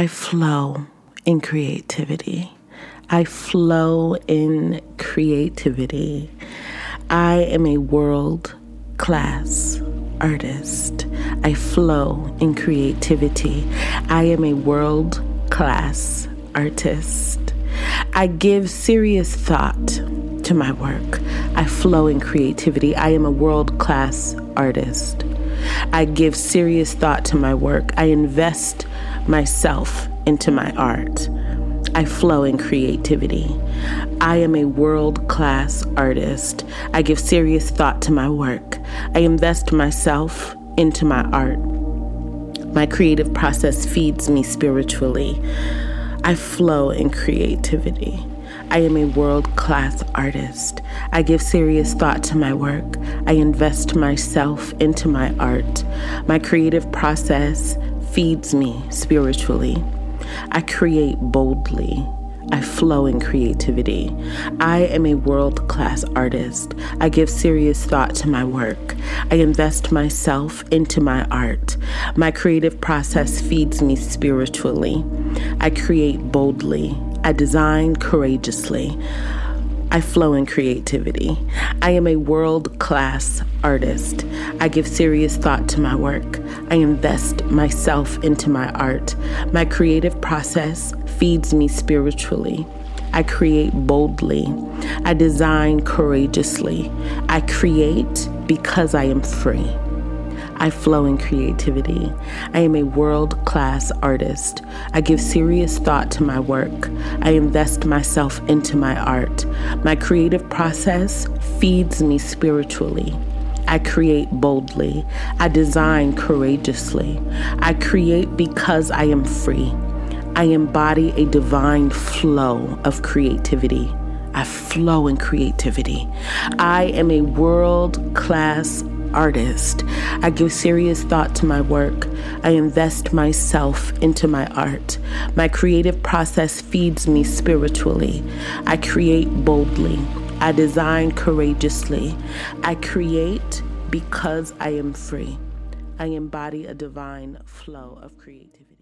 I flow in creativity. I flow in creativity. I am a world-class artist. I flow in creativity. I am a world-class artist. I give serious thought to my work. I flow in creativity. I am a world-class artist. I give serious thought to my work. I invest myself into my art. I flow in creativity. I am a world-class artist. I give serious thought to my work. I invest myself into my art. My creative process feeds me spiritually. I flow in creativity. I am a world-class artist. I give serious thought to my work. I invest myself into my art. My creative process feeds me spiritually. I create boldly. I flow in creativity. I am a world-class artist. I give serious thought to my work. I invest myself into my art. My creative process feeds me spiritually. I create boldly. I design courageously. I flow in creativity. I am a world-class artist. I give serious thought to my work. I invest myself into my art. My creative process feeds me spiritually. I create boldly. I design courageously. I create because I am free. I flow in creativity. I am a world-class artist. I give serious thought to my work. I invest myself into my art. My creative process feeds me spiritually. I create boldly. I design courageously. I create because I am free. I embody a divine flow of creativity. I flow in creativity. I am a world-class artist. I give serious thought to my work. I invest myself into my art. My creative process feeds me spiritually. I create boldly. I design courageously. I create because I am free. I embody a divine flow of creativity.